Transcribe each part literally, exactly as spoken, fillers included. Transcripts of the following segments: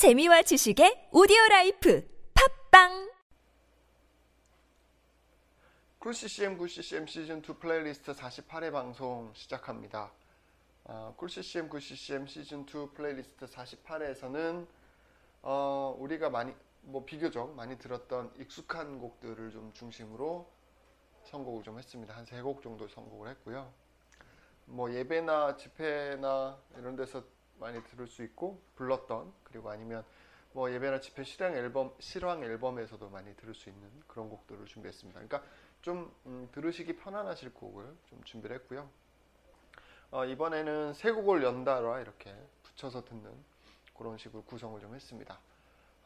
재미와 지식의 오디오라이프 팝빵! 쿨씨씨엠 굿씨씨엠 시즌 투 플레이리스트 사십팔 회 방송 시작합니다. 어, 쿨씨씨엠 굿씨씨엠 시즌 투 플레이리스트 사십팔 회에서는 어, 우리가 많이, 뭐 비교적 많이 들었던 익숙한 곡들을 좀 중심으로 선곡을 좀 했습니다. 한 세 곡 정도 선곡을 했고요. 뭐 예배나 집회나 이런 데서 많이 들을 수 있고 불렀던, 그리고 아니면 뭐 예배나 집회 실황 앨범 실황 앨범에서도 많이 들을 수 있는 그런 곡들을 준비했습니다. 그러니까 좀 음, 들으시기 편안하실 곡을 좀 준비를 했고요. 어, 이번에는 세 곡을 연달아 이렇게 붙여서 듣는 그런 식으로 구성을 좀 했습니다.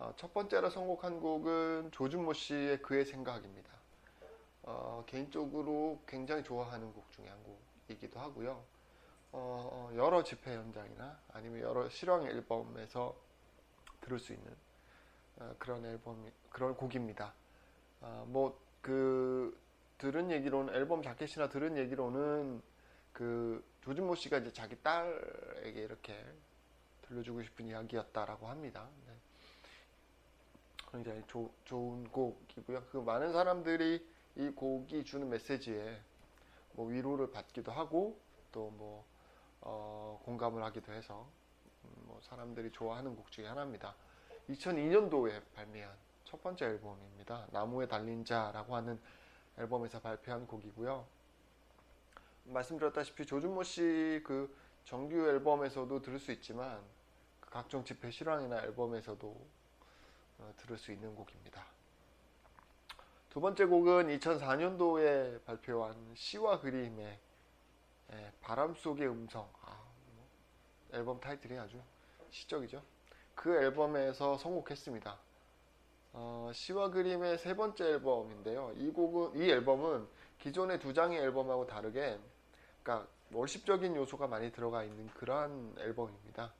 어, 첫 번째로 선곡한 곡은 조준모 씨의 그의 생각입니다. 어, 개인적으로 굉장히 좋아하는 곡 중에 한 곡이기도 하고요. 어, 여러 집회 현장이나 아니면 여러 실황 앨범에서 들을 수 있는 어, 그런 앨범, 그런 곡입니다. 어, 뭐, 그, 들은 얘기로는, 앨범 자켓이나 들은 얘기로는 그, 조준모 씨가 이제 자기 딸에게 이렇게 들려주고 싶은 이야기였다라고 합니다. 네. 굉장히 조, 좋은 곡이고요. 그 많은 사람들이 이 곡이 주는 메시지에 뭐 위로를 받기도 하고, 또 뭐, 어, 공감을 하기도 해서 뭐 사람들이 좋아하는 곡 중에 하나입니다. 이천이 년도에 발매한 첫 번째 앨범입니다. 나무에 달린 자라고 하는 앨범에서 발표한 곡이고요. 말씀드렸다시피 조준모 씨 그 정규 앨범에서도 들을 수 있지만 그 각종 집회 실황이나 앨범에서도 어, 들을 수 있는 곡입니다. 두 번째 곡은 이천사 년도에 발표한 시와 그림의 예, 바람 속의 음성. 아, 뭐, 앨범 타이틀이 아주 시적이죠. 그 앨범에서 선곡했습니다. 어, 시와 그림의 세 번째 앨범인데요. 이 곡은, 이 앨범은 기존의 두 장의 앨범하고 다르게, 그러니까 월십적인 요소가 많이 들어가 있는 그러한 앨범입니다.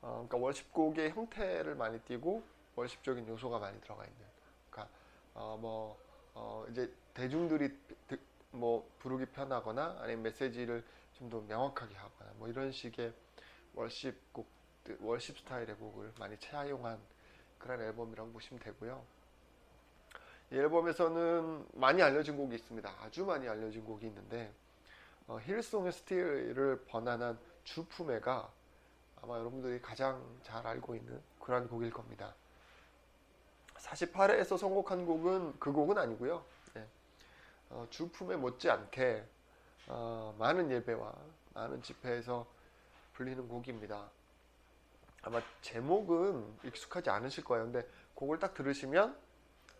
어, 그러니까 월십곡의 형태를 많이 띄고 월십적인 요소가 많이 들어가 있는. 그러니까 어, 뭐 어, 이제 대중들이 드, 뭐 부르기 편하거나 아니면 메시지를 좀 더 명확하게 하거나 뭐 이런 식의 월십 곡, 월십 스타일의 곡을 많이 차용한 그런 앨범이라고 보시면 되고요. 이 앨범에서는 많이 알려진 곡이 있습니다. 아주 많이 알려진 곡이 있는데 어, 힐송의 스틸을 번안한 주품애가 아마 여러분들이 가장 잘 알고 있는 그런 곡일 겁니다. 사십팔 회에서 선곡한 곡은 그 곡은 아니고요. 어, 주품에 못지않게 어, 많은 예배와 많은 집회에서 불리는 곡입니다. 아마 제목은 익숙하지 않으실 거예요. 근데 곡을 딱 들으시면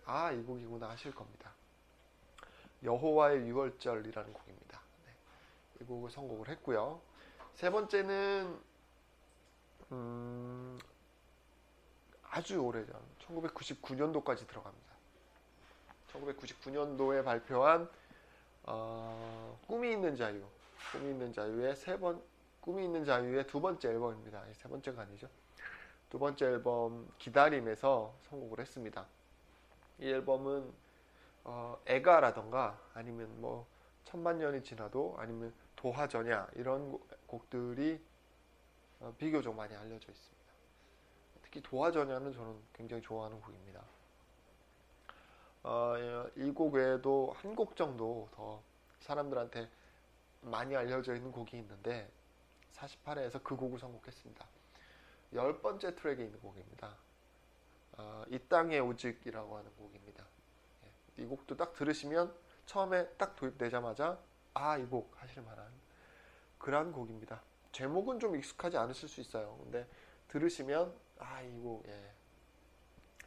아, 이 곡이구나 하실 겁니다. 여호와의 유월절이라는 곡입니다. 네. 이 곡을 선곡을 했고요. 세 번째는 음, 아주 오래전 천구백구십구 년도까지 들어갑니다. 천구백구십구 년도에 발표한 어, 꿈이 있는 자유, 꿈이 있는 자유의 세 번, 꿈이 있는 자유의 두 번째 앨범입니다. 아니, 세 번째가 아니죠. 두 번째 앨범 기다림에서 선곡을 했습니다. 이 앨범은 어, 애가라던가 아니면 뭐 천만 년이 지나도 아니면 도화전야 이런 곡들이 어, 비교적 많이 알려져 있습니다. 특히 도화전야는 저는 굉장히 좋아하는 곡입니다. 어, 이 곡 외에도 한 곡 정도 더 사람들한테 많이 알려져 있는 곡이 있는데 사십팔 회에서 그 곡을 선곡했습니다. 열 번째 트랙에 있는 곡입니다. 어, 이 땅의 오직이라고 하는 곡입니다. 이 곡도 딱 들으시면 처음에 딱 도입되자마자 아, 이 곡 하실만한 그런 곡입니다. 제목은 좀 익숙하지 않으실 수 있어요. 근데 들으시면 아, 이 곡, 예.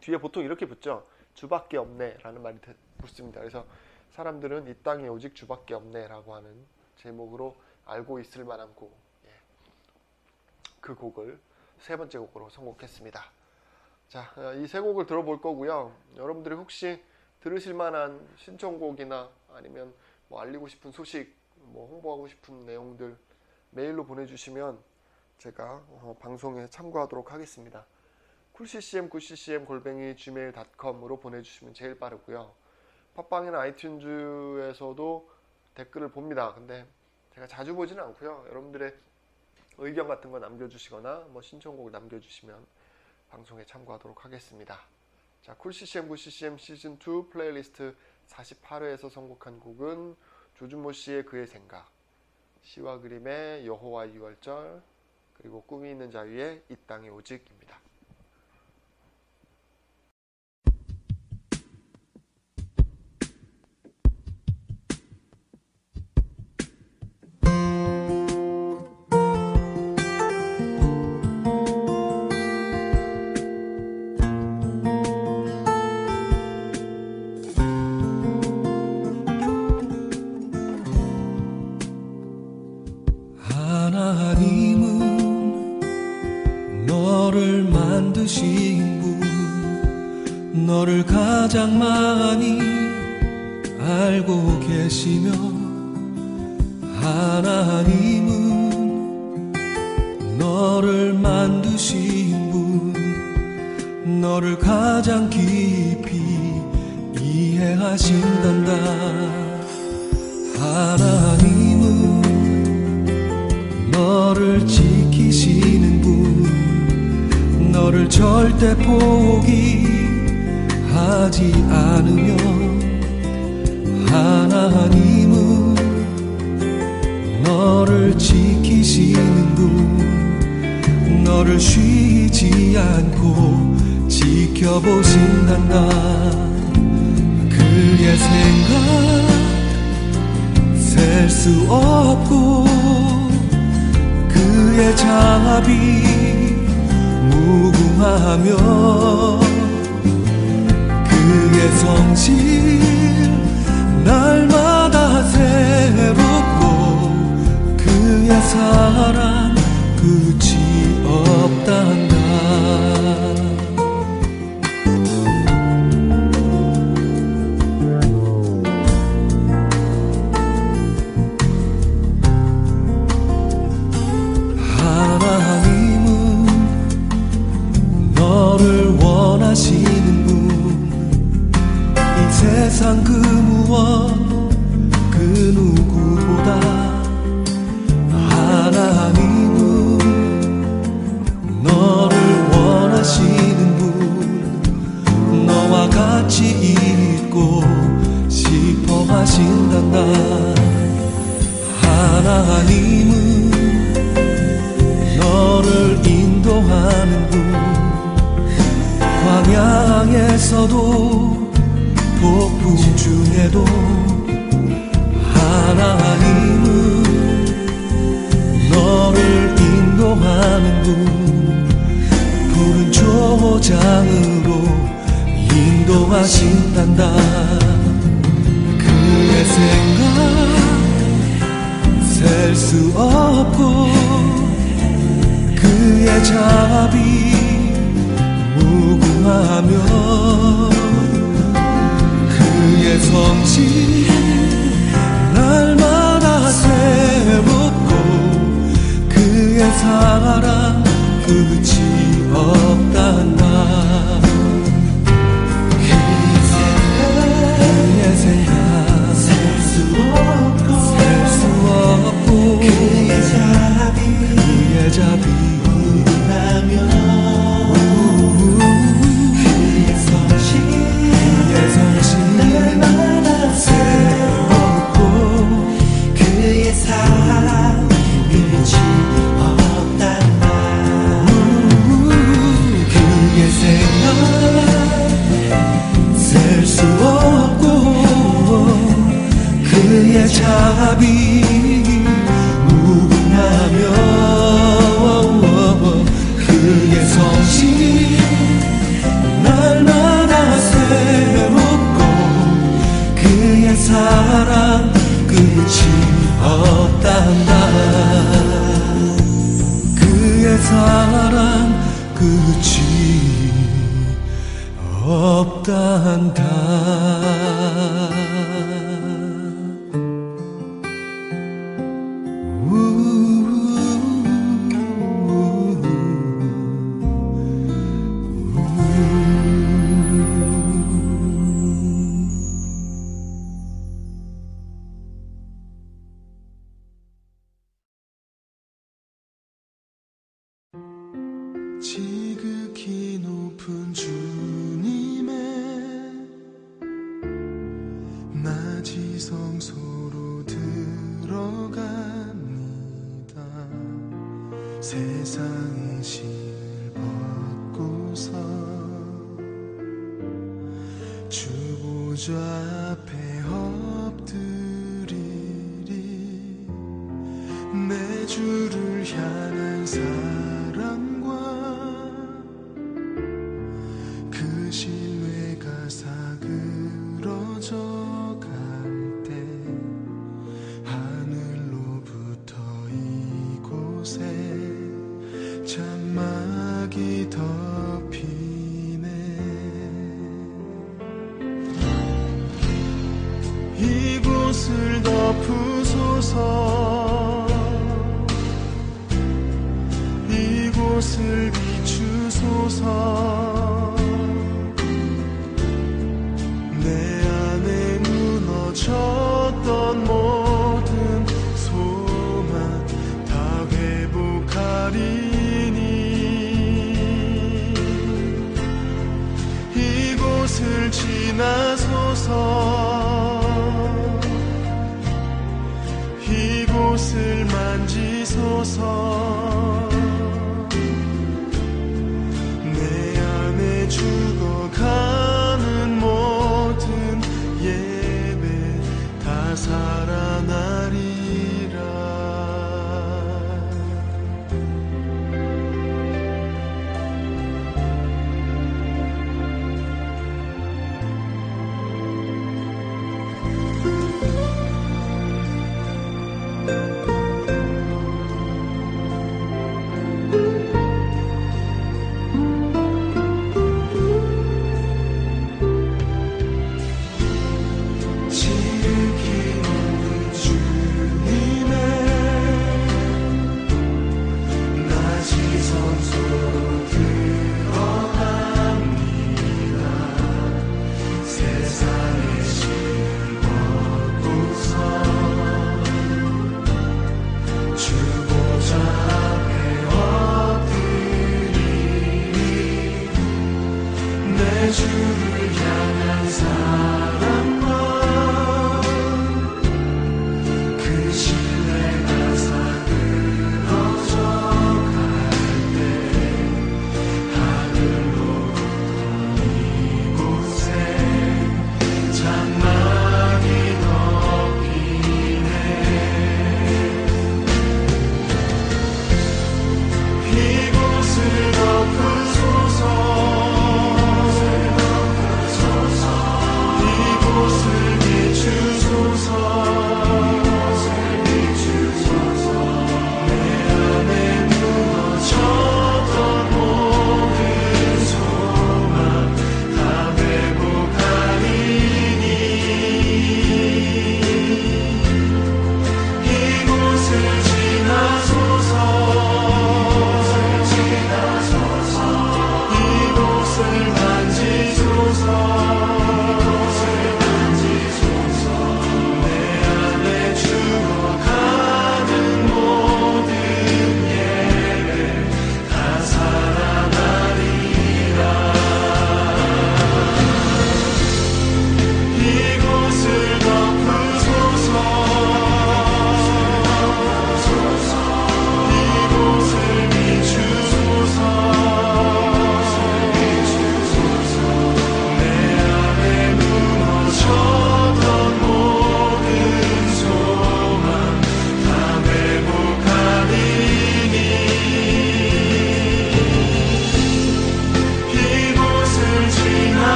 뒤에 보통 이렇게 붙죠. 주밖에 없네 라는 말이 붙습니다. 그래서 사람들은 이 땅에 오직 주밖에 없네 라고 하는 제목으로 알고 있을 만한 곡, 예. 그 곡을 세 번째 곡으로 선곡했습니다. 자, 이 세 곡을 들어볼 거고요. 여러분들이 혹시 들으실 만한 신청곡이나 아니면 뭐 알리고 싶은 소식, 뭐 홍보하고 싶은 내용들 메일로 보내주시면 제가 어, 방송에 참고하도록 하겠습니다. 쿨씨씨엠, 굿씨씨엠 골뱅이 지메일 닷컴으로 보내주시면 제일 빠르고요. 팟빵이나 아이튠즈에서도 댓글을 봅니다. 근데 제가 자주 보지는 않고요. 여러분들의 의견 같은 거 남겨주시거나 뭐 신청곡 남겨주시면 방송에 참고하도록 하겠습니다. 자, 쿨씨씨엠 굿씨씨엠 시즌이 플레이리스트 사십팔 회에서 선곡한 곡은 조준모씨의 그의 생각, 시와 그림의 여호와의 유월절, 그리고 꿈이 있는 자유의 이 땅의 오직입니다. 가장 많이 알고 계시며 하나님은 너를 만드신 분, 너를 가장 깊이 이해하신단다. 하나님은 너를 지키시는 분, 너를 절대 포기 하지 않으며 하나님은 너를 지키시는 분, 너를 쉬지 않고 지켜보신단다. 그의 생각 셀 수 없고 그의 자비 무궁하며 그의 성실 날마다 새롭고 그의 사랑 끝이 없단다. 하나님은 너를 원하시는 분, 세상 그 무엇 그 누구보다 하나님은 너를 원하시는 분, 너와 같이 있고 싶어 하신단다. 하나님은 너를 인도하는 분, 광야에서도 폭풍 중에도 하나님은 너를 인도하는 분, 푸른 초장으로 인도하신단다. 그의 생각 셀 수 없고 그의 자비 무궁하며 그의 성실 날마다 새롭고 그의 사랑 끝이 없단다. 그의 생각 셀 수 없고, 셀 수 없고 그의 자비 그의 자비 무궁하며 새롭고 그의 사랑 끝이 없단다. 그의 생각 셀 수 없고 그의 자비 무궁하며 그의 성실 날마다 새롭고 그의 사랑 끝이 없단다. 그의 사랑 끝이 없단다. 지극히 높은 주님의 나지성소로 들어갑니다. 세상의 실을 벗고서 주보좌 앞에 엎드리리. 내 주를 향한 사랑과 그 신뢰가 사그러져 갈 때 하늘로부터 이곳에 장막이 덮인 이곳을 덮으소서. 이곳을 비추소서. 내 안에 무너졌던 모든 소망 다 회복하리니 이곳을 지나소서. 이곳을 만지소서. 내 안에 죽어가는 모든 예배 다 살아나리라.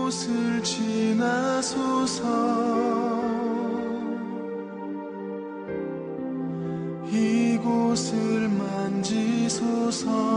이곳을 지나소서. 이곳을 만지소서.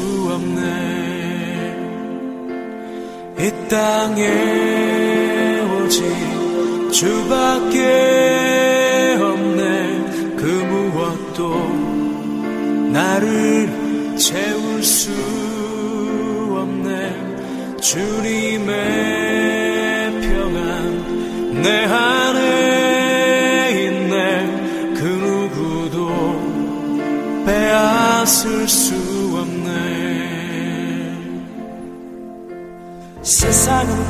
없네. 이 땅에 오직 주밖에 없네. 그 무엇도 나를 채울 수 없네. 주님의 평안 내 안에 있네. 그 누구도 빼앗을 수 없네. 세상은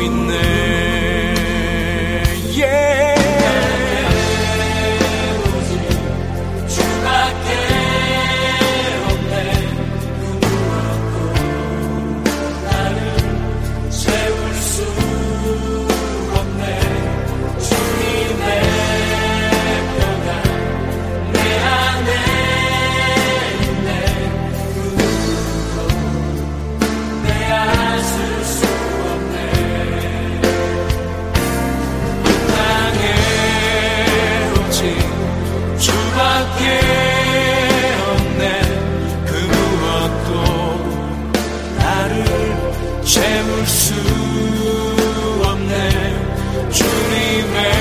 있네. Yeah. 채울 수 없네. 주님의